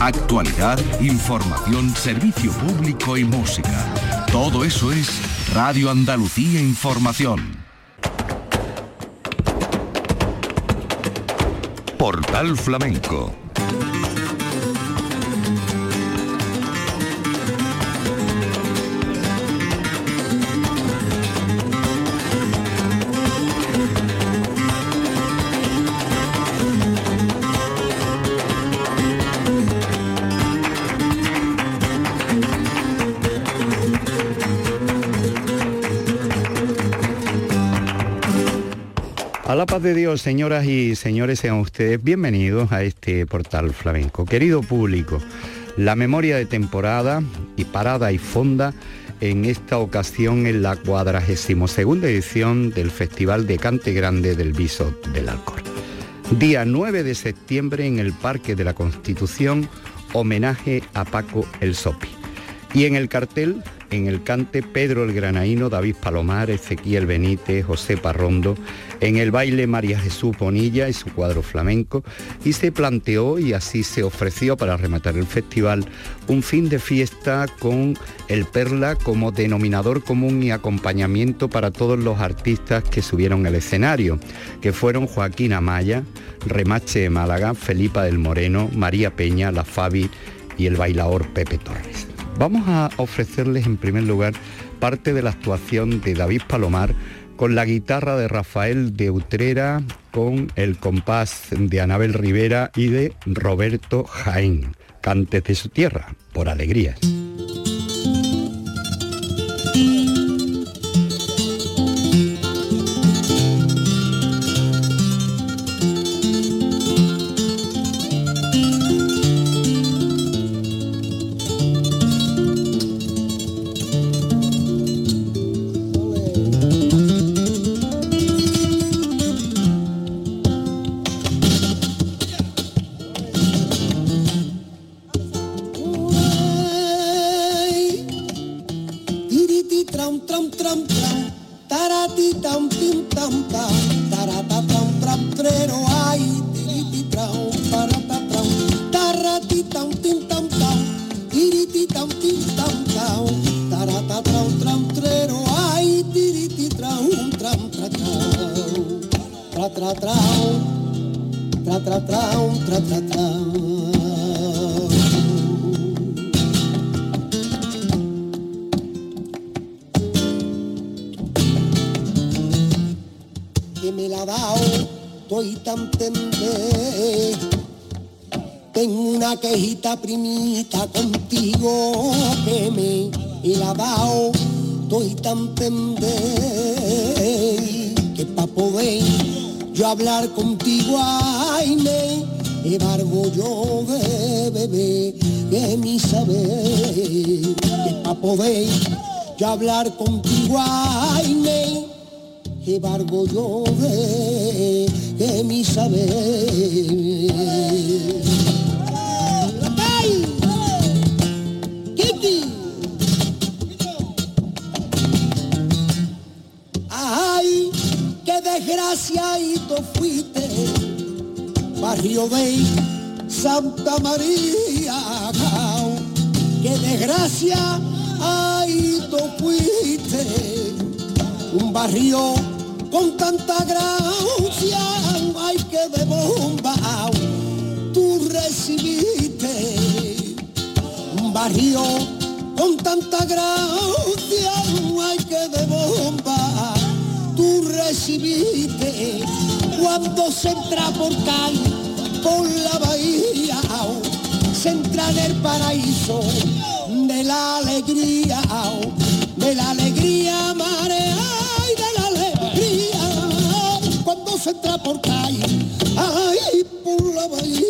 Actualidad, información, servicio público y música. Todo eso es Radio Andalucía Información. Portal Flamenco. A la paz de Dios, señoras y señores, sean ustedes bienvenidos a este portal flamenco. Querido público, la memoria de temporada y parada y fonda en esta ocasión en la 42ª edición del Festival de Cante Grande del Viso del Alcor. Día 9 de septiembre en el Parque de la Constitución, homenaje a Paco el Sopi. Y en el cartel, en el cante, Pedro el Granaíno, David Palomar, Ezequiel Benítez, José Parrondo. En el baile, María Jesús Bonilla y su cuadro flamenco. Y se planteó, y así se ofreció para rematar el festival, un fin de fiesta con el Perla como denominador común y acompañamiento para todos los artistas que subieron al escenario, que fueron Joaquín Amaya, Remache de Málaga, Felipa del Moreno, María Peña, La Fabi y el bailaor Pepe Torres. Vamos a ofrecerles en primer lugar parte de la actuación de David Palomar con la guitarra de Rafael de Utrera, con el compás de Anabel Rivera y de Roberto Jaén. Cantes de su tierra, por alegrías. Hablar contigo, ay, me embargo yo de mi saber. Ay, qué desgraciadito fuiste, barrio de Santa María, qué desgracia. Ay, tú fuiste un barrio con tanta gracia, ay, que de bomba tú recibiste. Un barrio con tanta gracia, ay, que de bomba tú recibiste. Cuando se entra por calle, por la bahía, se entra en el paraíso de la alegría, mare, ay, de la alegría, cuando se entra por calle, ay, por la bahía.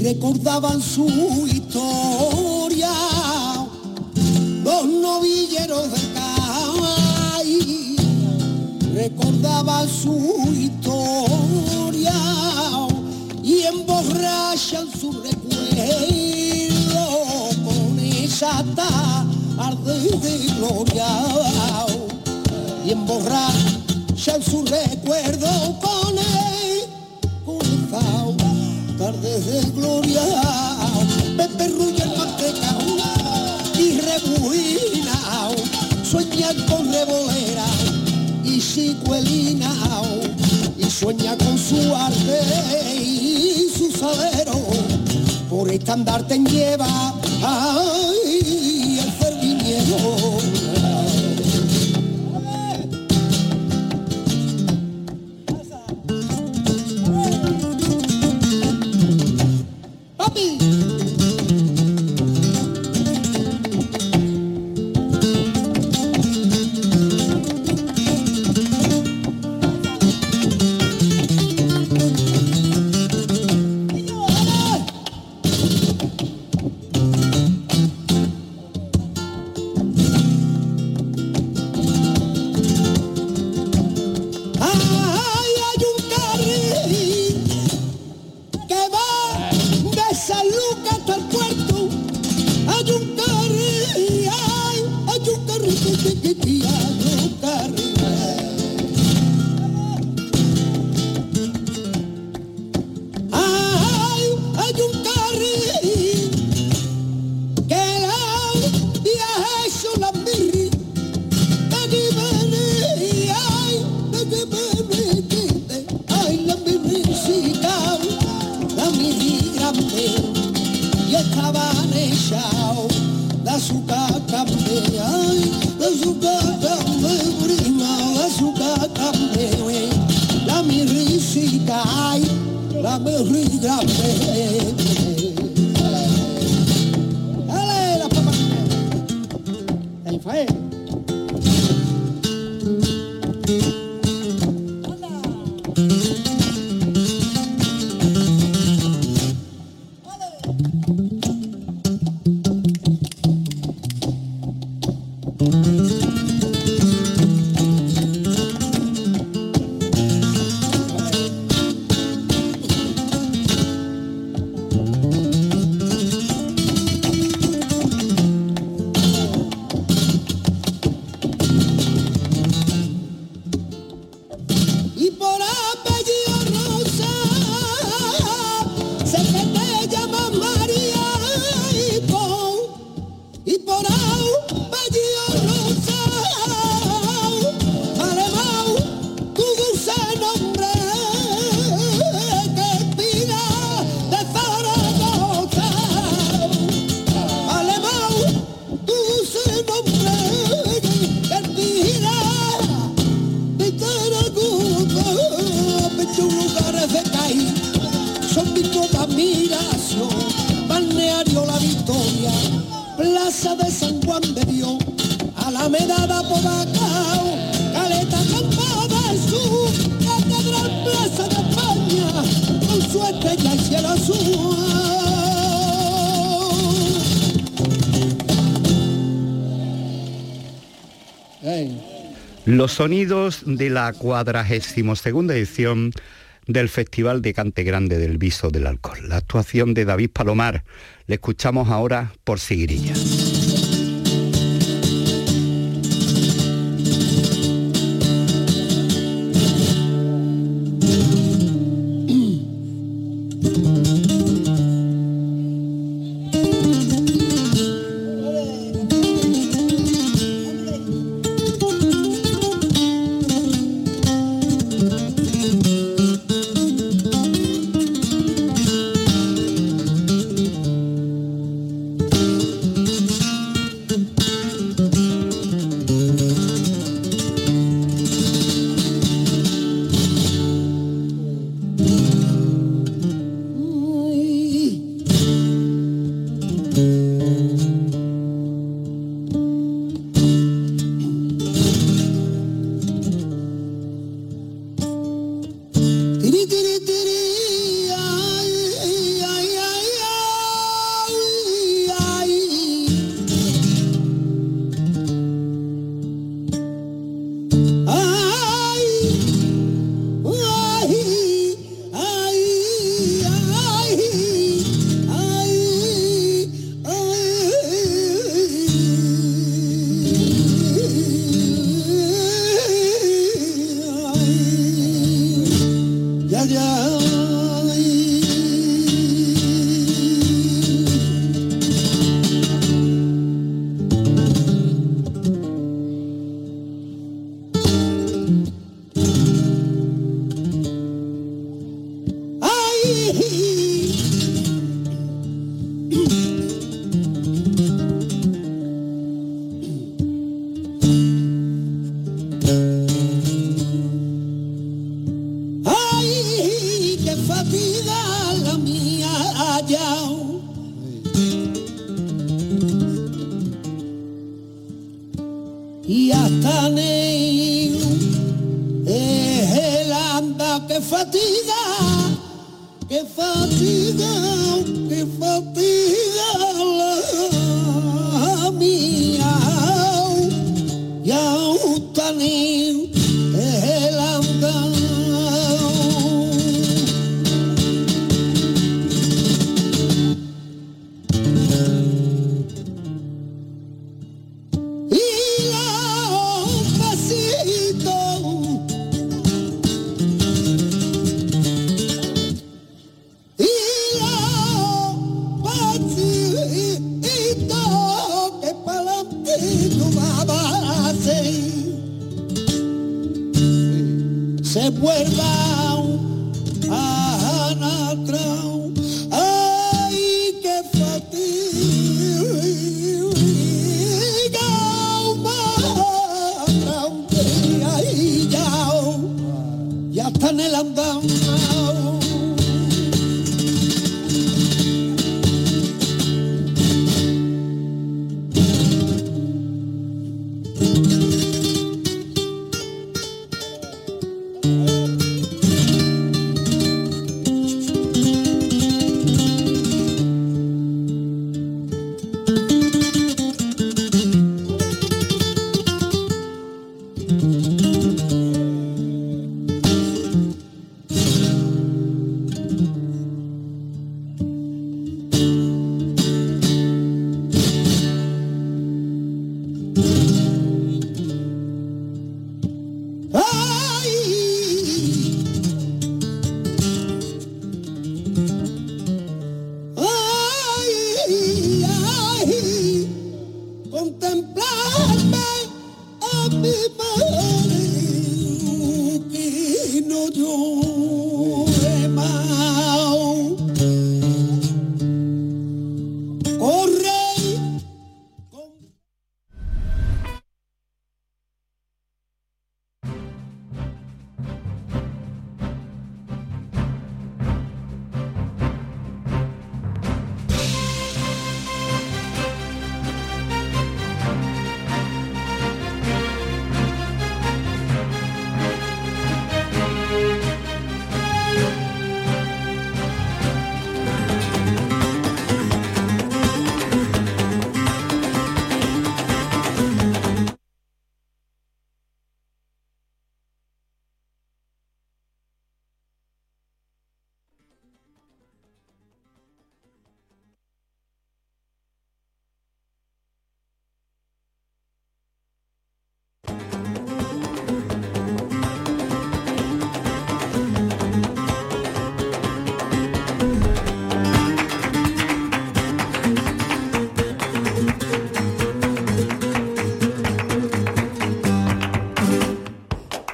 Recordaban su historia, dos novilleros de Cádiz, recordaba su historia y emborrachan su recuerdo con esa tarde de gloria, y emborrachan su recuerdo con esa tarde de gloria. Pepe Rulla el manteca y rebujina, sueña con revolera y cicuelina, y sueña con su arte y su salero, por estandarte lleva ay, el cerviñero. ¡Papi! Los sonidos de la 42ª edición del Festival de Cante Grande del Viso del Alcor. La actuación de David Palomar. Le escuchamos ahora por Siguirilla.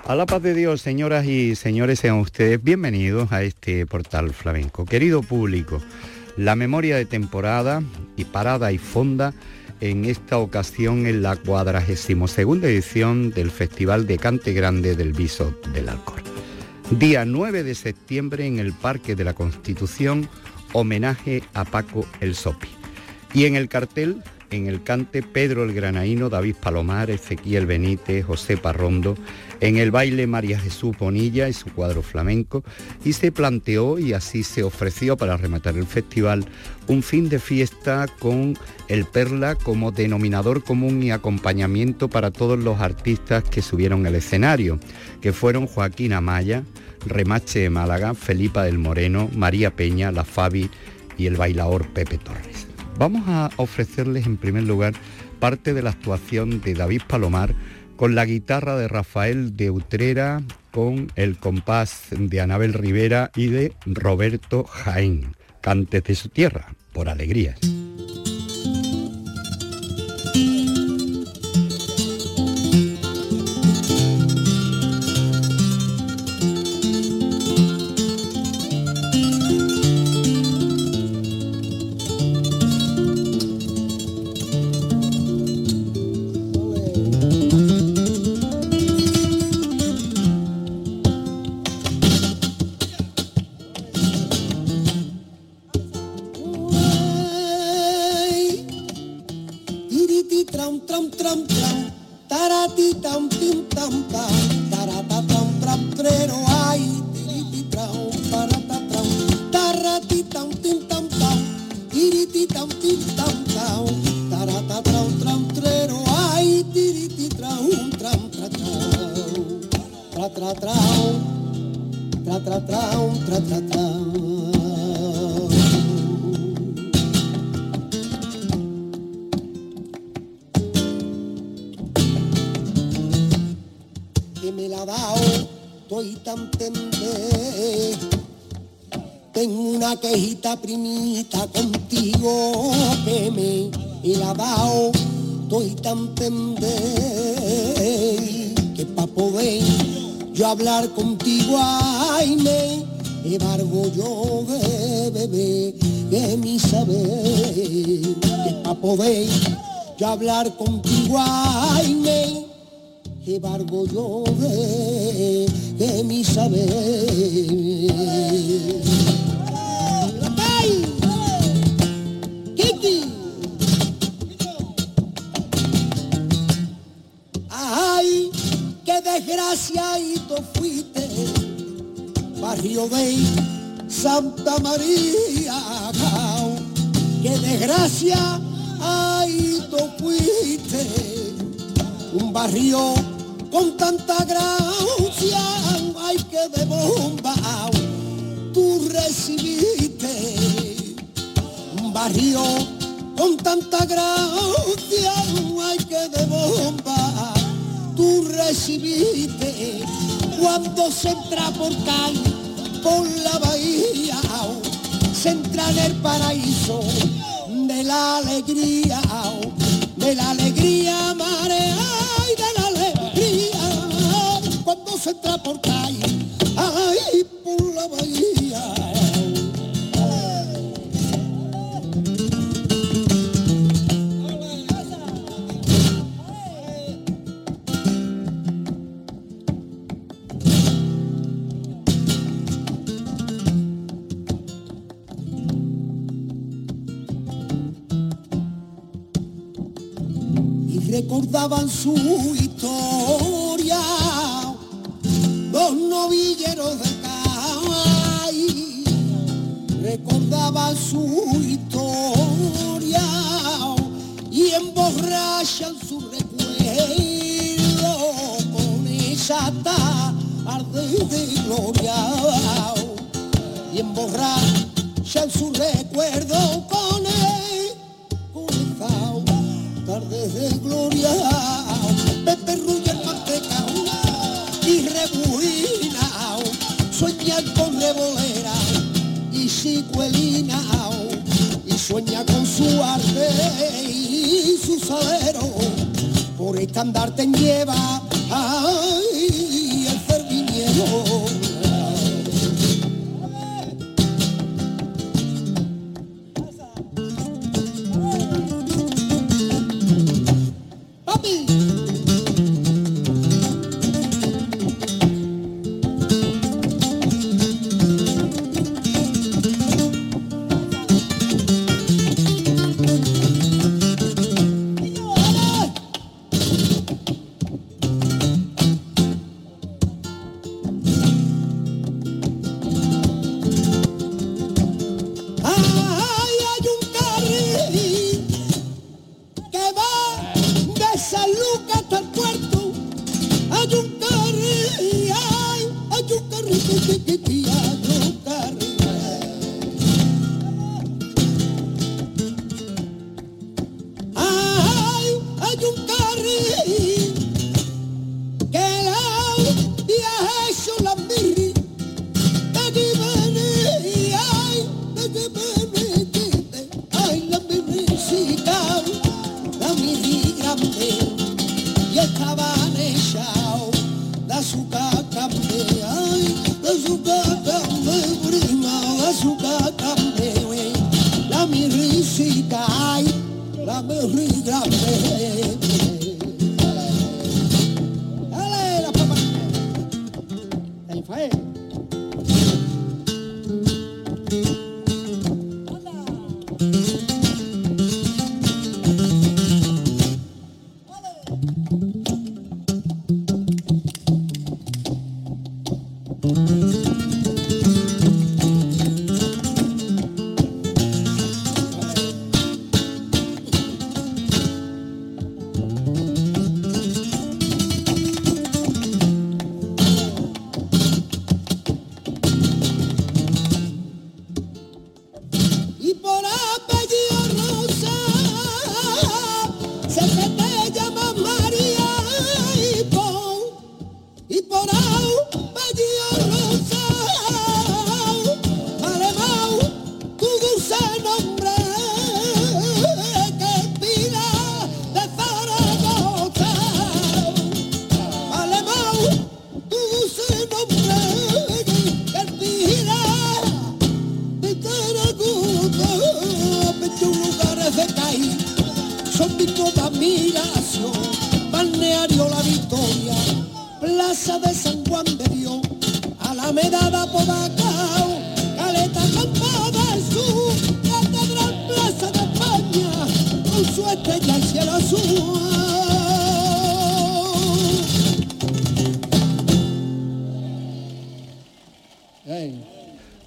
A la paz de Dios, señoras y señores, sean ustedes bienvenidos a este portal flamenco. Querido público, la memoria de temporada y parada y fonda en esta ocasión en la 42ª edición del Festival de Cante Grande del Viso del Alcor. Día 9 de septiembre en el Parque de la Constitución, homenaje a Paco el Sopi. Y en el cartel, en el cante Pedro el Granaíno, David Palomar, Ezequiel Benítez, José Parrondo, en el baile María Jesús Bonilla y su cuadro flamenco, y se planteó y así se ofreció para rematar el festival un fin de fiesta con el Perla como denominador común y acompañamiento para todos los artistas que subieron al escenario, que fueron Joaquín Amaya, Remache de Málaga, Felipa del Moreno, María Peña, La Fabi y el bailaor Pepe Torres. Vamos a ofrecerles en primer lugar parte de la actuación de David Palomar con la guitarra de Rafael de Utrera, con el compás de Anabel Rivera y de Roberto Jaén, Cantes de su tierra, por Alegrías. Hablar contigo, ay, me embargo yo de mi saber. ¡Kiki! ¡Ay, qué desgraciadito fuiste! Barrio de Santa María, qué desgracia. Ay, tú fuiste un barrio con tanta gracia, ay, que de bomba tú recibiste. Un barrio con tanta gracia, ay, que de bomba tú recibiste. Cuando se entra por la bahía, se entra en el paraíso de la alegría, marea, ay, de la alegría, cuando se entra por calle, ay, por la bahía. Recordaban su historia, los novilleros de Cádiz. Recordaban su historia y emborrachan su recuerdo con esa tarde de gloria. Y emborrachan su recuerdo con tardes de gloria. Pepe Rulla el manteca y rebujina, sueña con revolera y chicuelina, y sueña con su arte y su salero. Por estandarte lleva, ay, el cerviñero.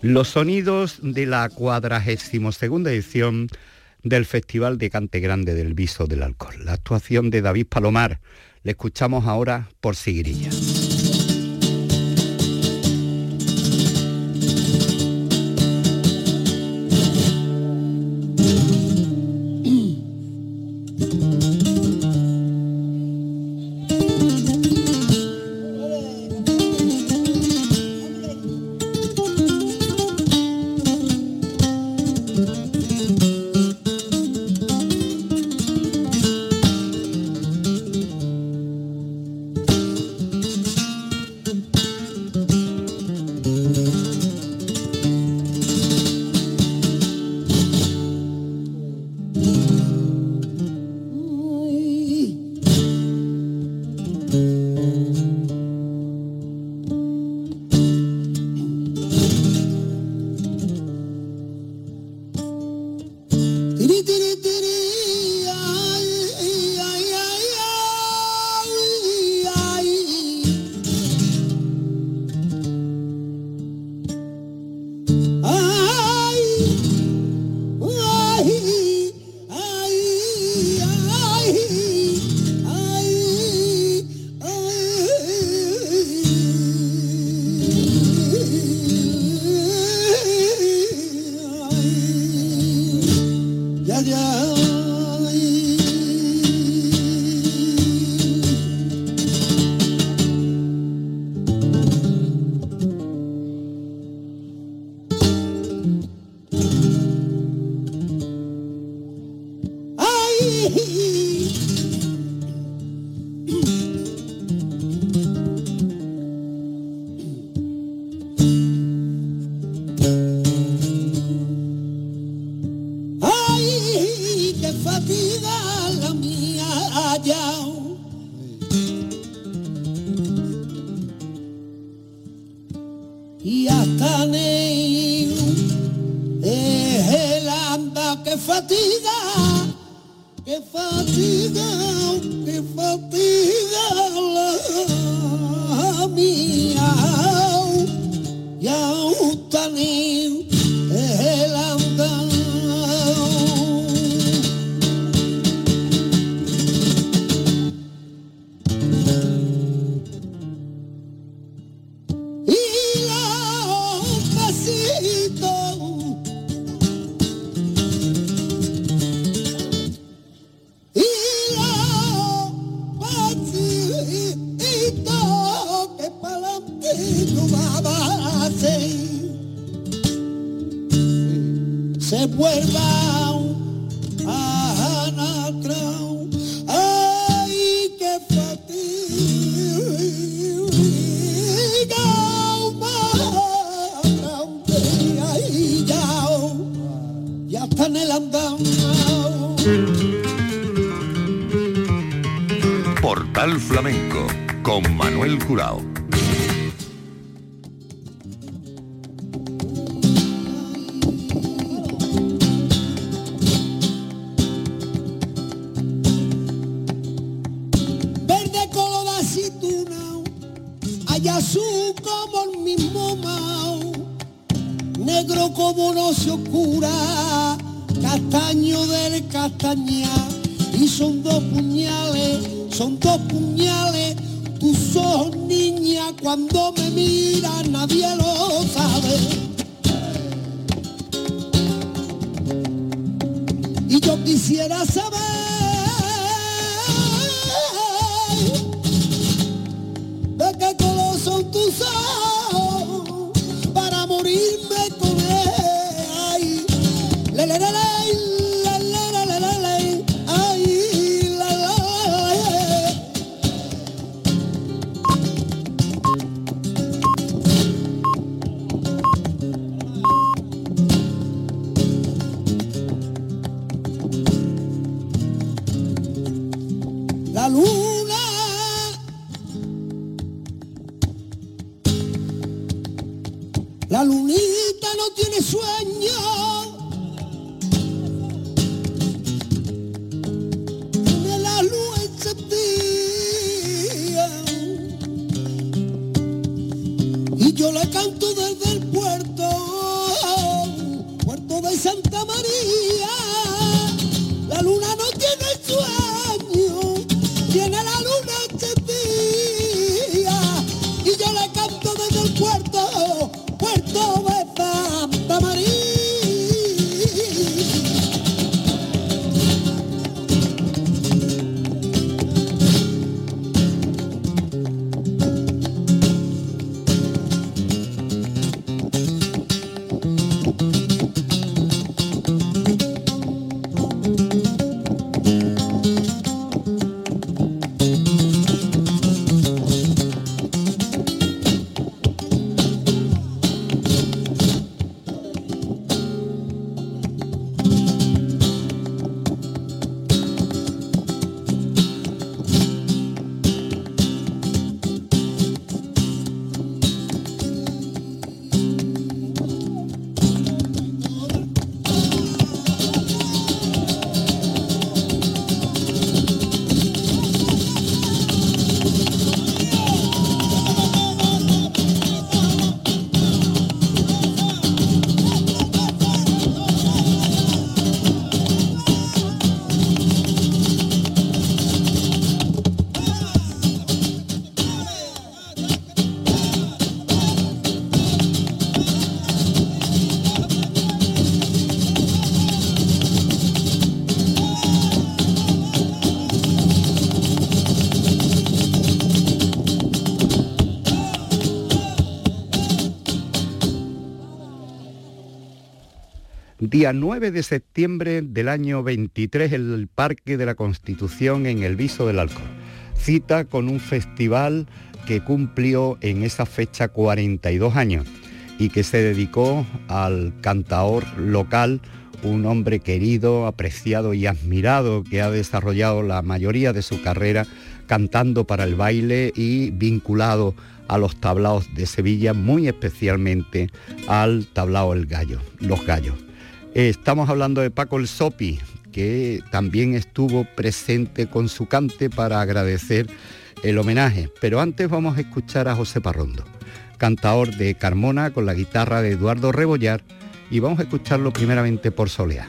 Los sonidos de la 42ª edición del Festival de Cante Grande del Viso del Alcor. La actuación de David Palomar. Le escuchamos ahora por Sigrilla. Se vuelva a Anacrao, ay, que fatiga, ay, ya está en el andamao. Portal Flamenco con Manuel Curao. Como no se oscura, castaño del castaña, y son dos puñales, tus ojos niña, cuando me miras nadie lo sabe. Y yo quisiera saber de qué color son tus ojos para morirme. La luna la lunita no tiene sueño. Día 9 de septiembre del año 23, el Parque de la Constitución en el Viso del Alcor. Cita con un festival que cumplió en esa fecha 42 años y que se dedicó al cantaor local, un hombre querido, apreciado y admirado, que ha desarrollado la mayoría de su carrera cantando para el baile y vinculado a los tablaos de Sevilla, muy especialmente al tablao El Gallo, Los Gallos. Estamos hablando de Paco el Sopi, que también estuvo presente con su cante para agradecer el homenaje. Pero antes vamos a escuchar a José Parrondo, cantaor de Carmona, con la guitarra de Eduardo Rebollar, y vamos a escucharlo primeramente por Soleá.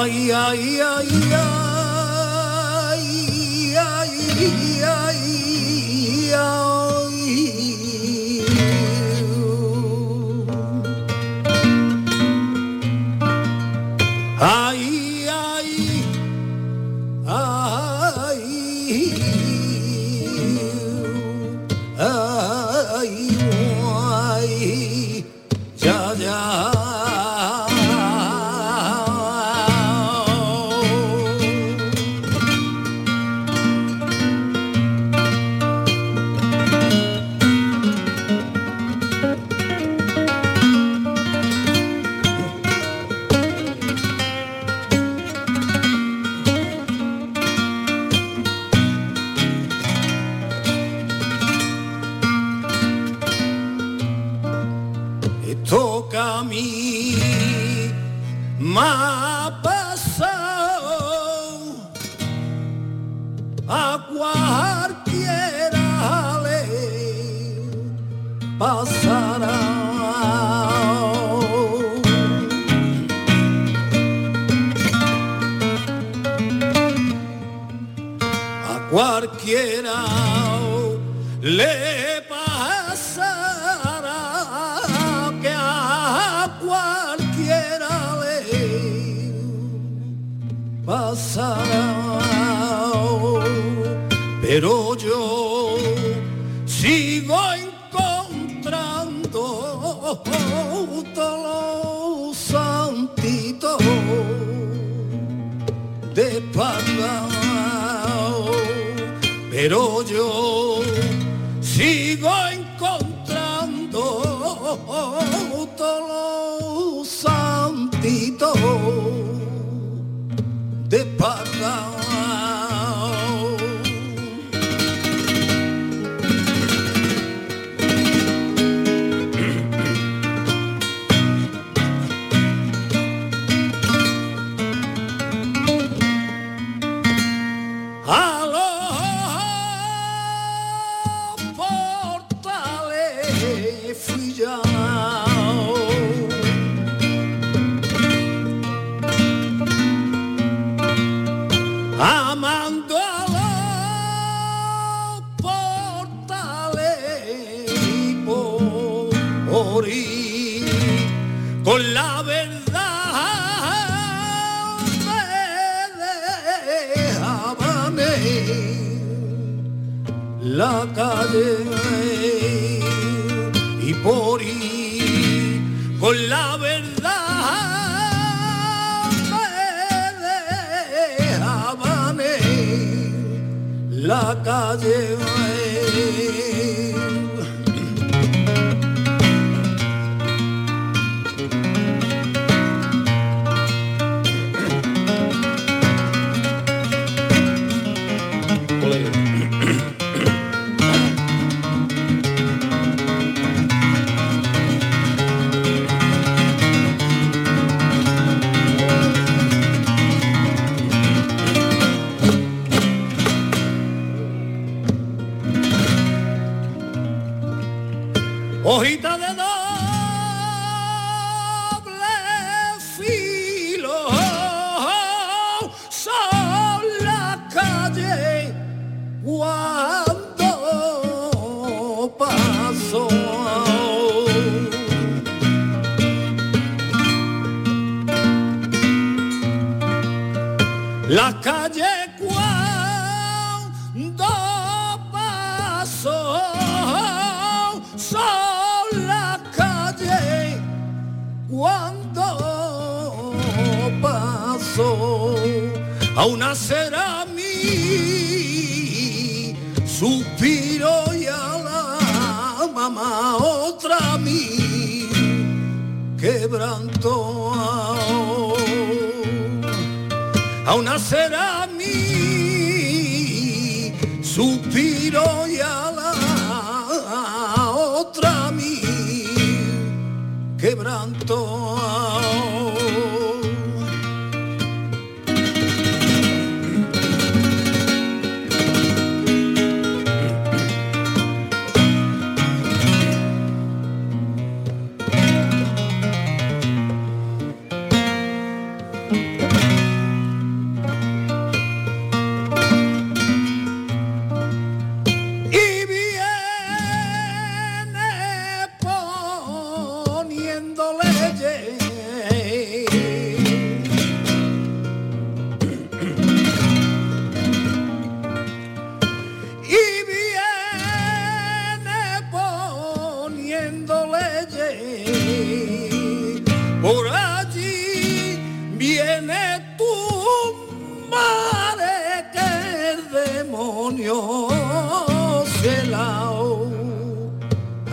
Ay, ay, ay, ay, ay, ay, ay. Ay.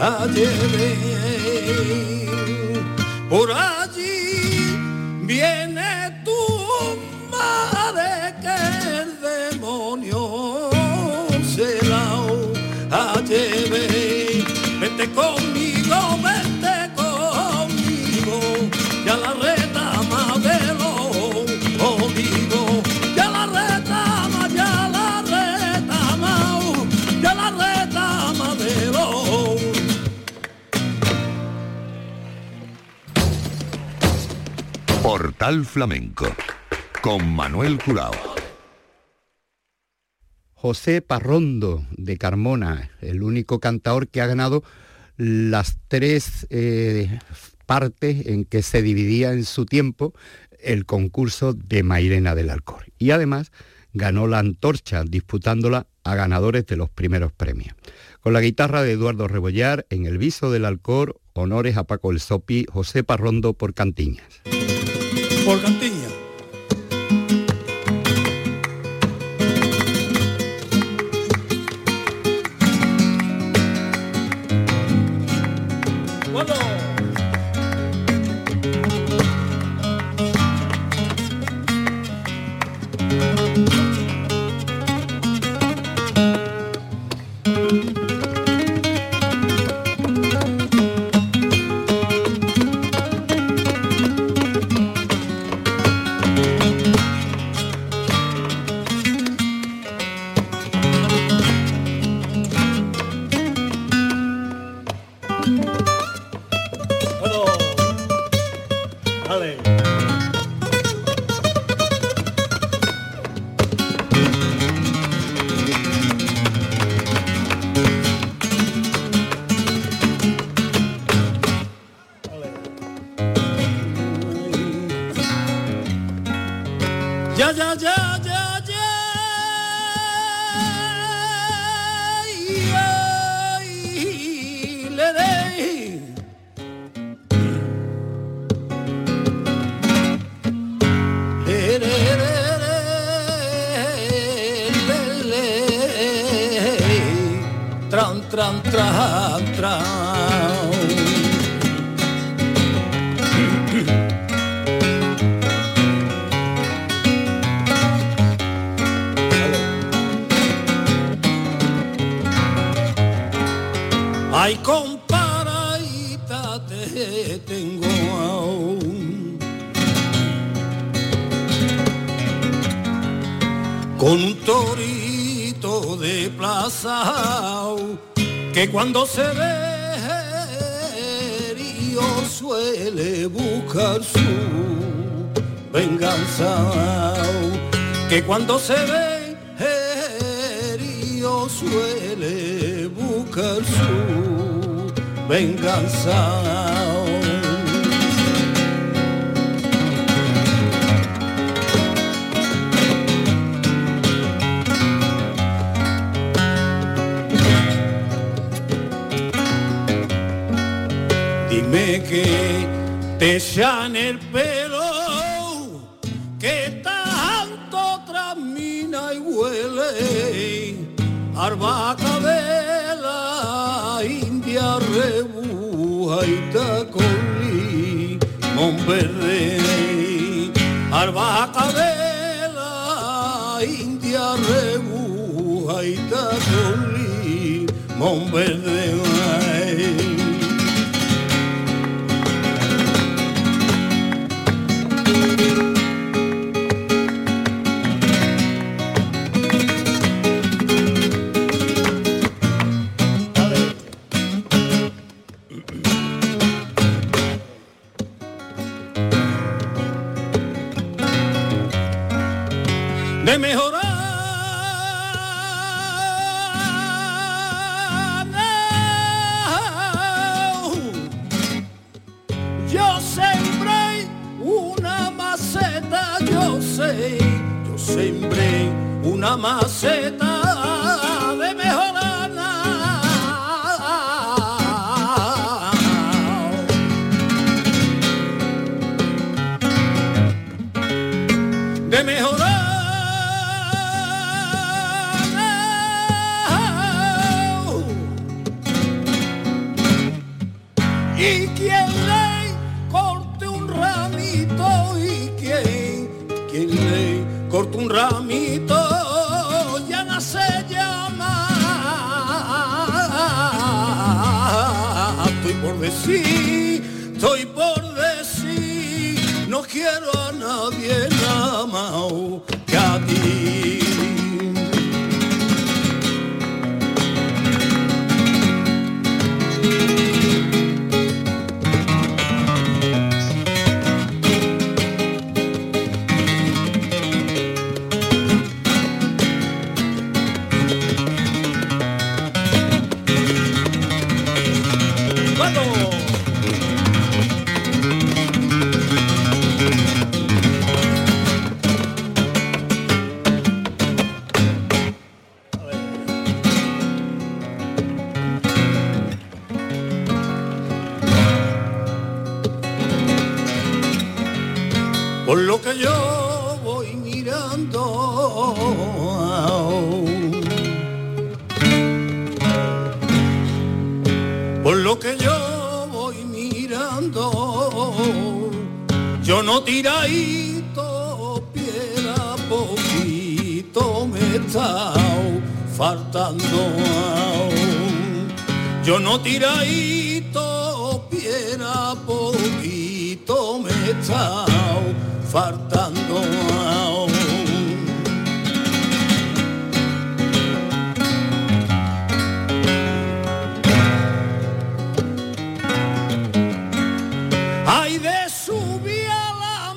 ayer. Por allí viene tu madre, que el demonio se la lleve. Vete conmigo, vete conmigo, ya la retama de los olivos, ya la retama, de los. Portal Flamenco con Manuel Curao. José Parrondo de Carmona, el único cantaor que ha ganado las tres partes en que se dividía en su tiempo el concurso de Mairena del Alcor. Y además ganó la antorcha disputándola a ganadores de los primeros premios. Con la guitarra de Eduardo Rebollar, en el Viso del Alcor, honores a Paco el Sopi, José Parrondo por Cantiñas. Por Cantiñas. Ay, comparadita te tengo aún, con un torito de plaza, que cuando se ve herido suele buscar su venganza, que cuando se ve herido suele buscar su venganza. Dime que te echan el pelo, que tanto tramina y huele arbaca de la India rebujaita con limón verde, arbaca de la India rebujaita con limón verde. De mejorar, no. Yo sembré una maceta, yo sembré una maceta de mejorar, no. De mejorar. quien le corta un ramito ya no se llama. Estoy por decir, no quiero a nadie nada más que a ti. Por lo que yo voy mirando, yo no tiradito, piedra poquito me está faltando. Yo no tiradito, piedra poquito me está faltando. Ay de subir a la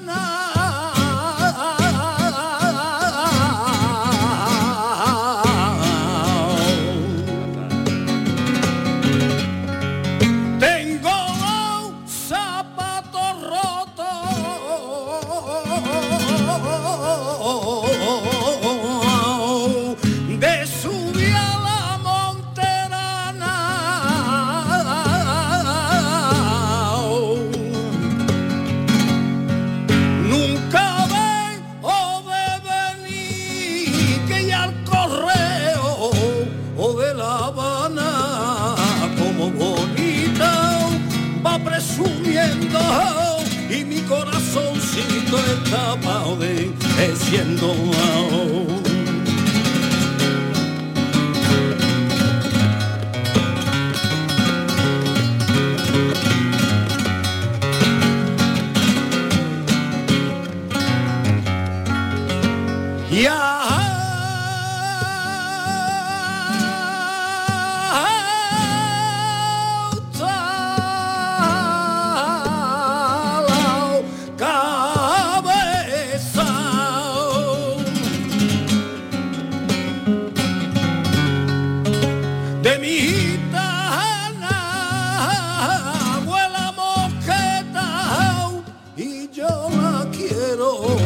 Monterana, tengo los zapatos rotos de subir a la Monterana. Nunca veo de venir que ya al correo o de La Habana, como bonita va presumiendo y mi corazoncito está pa' de siendo. Y de mi gitana, abuela mosqueta, y yo la quiero,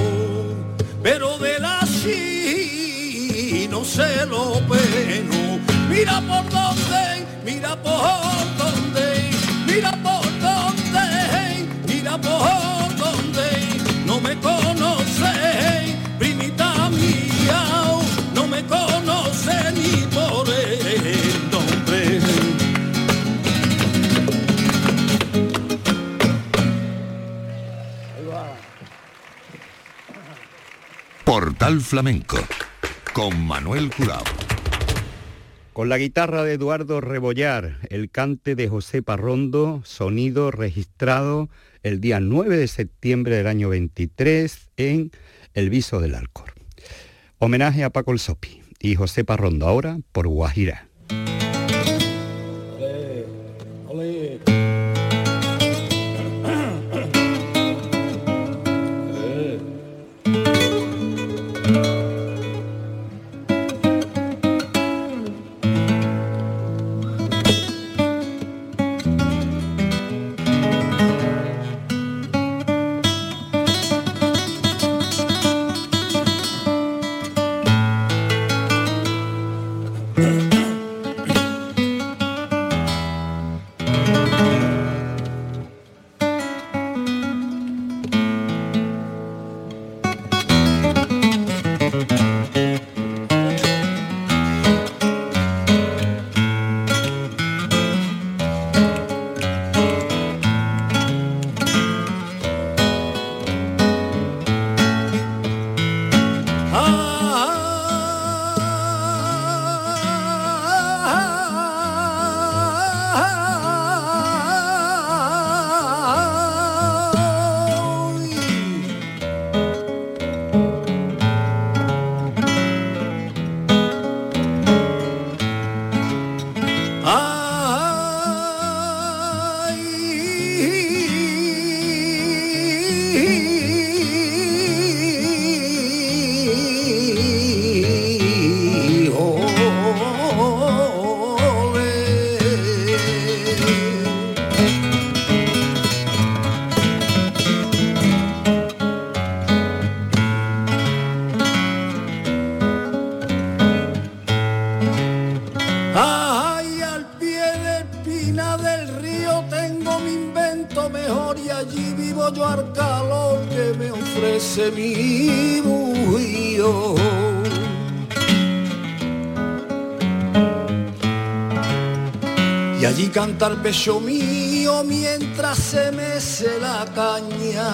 pero de la sí no se lo peno. Mira por dónde, no me conoce, primita mía, no me conoce ni por el nombre. Portal Flamenco con Manuel Curao. Con la guitarra de Eduardo Rebollar, el cante de José Parrondo, sonido registrado el día 9 de septiembre del año 23 en El Viso del Alcor. Homenaje a Paco el Sopi y José Parrondo ahora por Guajira. aquí vivo yo al calor que me ofrece mi bujío. Y allí canta el pecho mío mientras se mece la caña.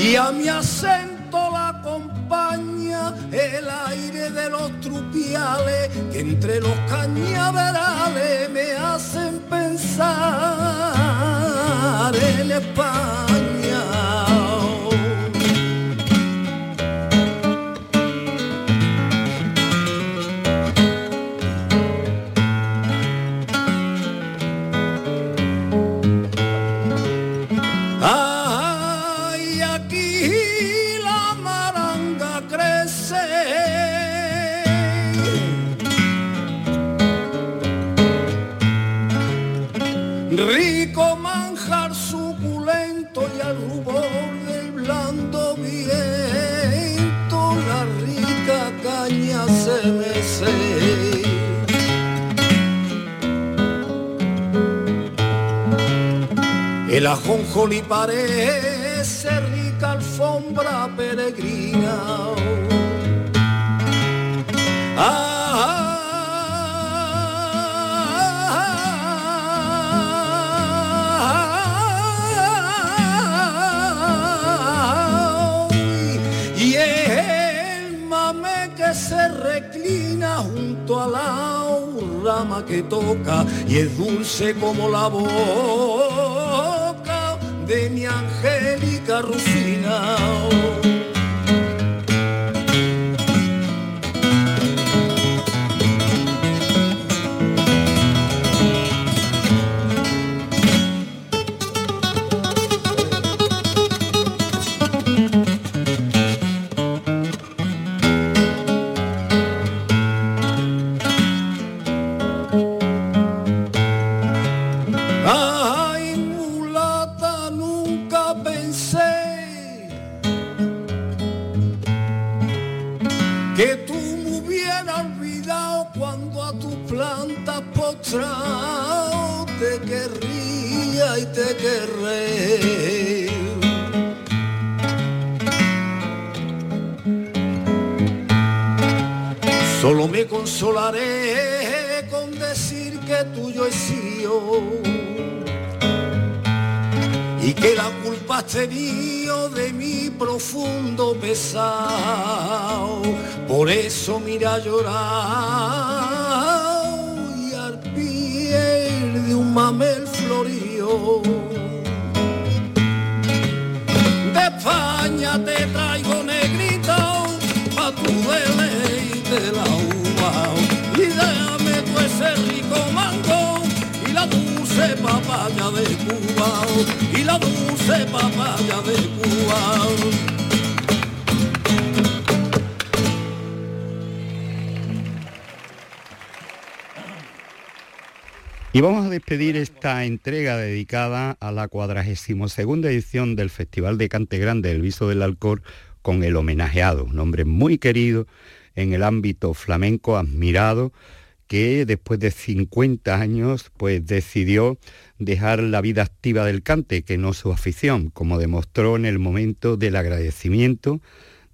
Y a mi acento la acompaña el aire de los trupiales que entre los cañaverales me hacen pensar en España. El ajonjolí parece rica alfombra peregrina. Y el mame que se reclina junto a la rama que toca y es dulce como la voz de mi Angélica Rufina. Por eso mira llorar y al pie de un mamel florío. De España te traigo negrito pa' tu deleite la uva y déjame tu ese rico mango y la dulce papaya de Cuba y la dulce papaya de Cuba. Y vamos a despedir esta entrega dedicada a la 42ª edición del Festival de Cante Grande del Viso del Alcor con el homenajeado, un hombre muy querido en el ámbito flamenco, admirado, que después de 50 años pues decidió dejar la vida activa del cante, que no su afición, como demostró en el momento del agradecimiento,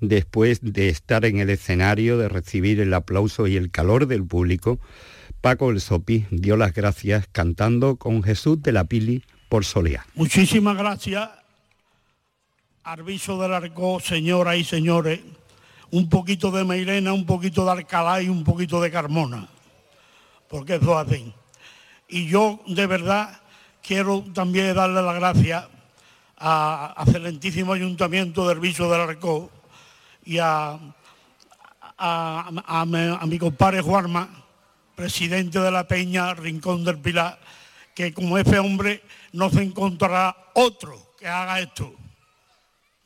después de estar en el escenario, de recibir el aplauso y el calor del público. Paco el Sopi dio las gracias cantando con Jesús de la Pili por Soleá. Muchísimas gracias al Viso del Alcor, señoras y señores, un poquito de Mairena, un poquito de Alcalá y un poquito de Carmona, porque eso hacen. Y yo de verdad quiero también darle las gracias al excelentísimo Ayuntamiento del Viso del Alcor y a mi compadre Juanma, presidente de la Peña Rincón del Pilar, que como ese hombre no se encontrará otro que haga esto.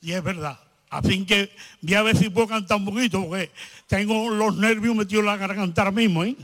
Y es verdad. Así que voy a ver si puedo cantar un poquito, porque tengo los nervios metidos en la garganta ahora mismo, ¿eh?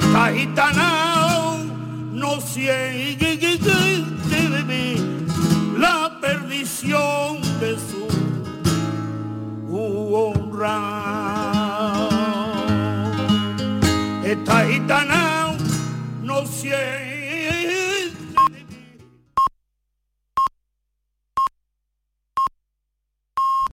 Esta gitana no siente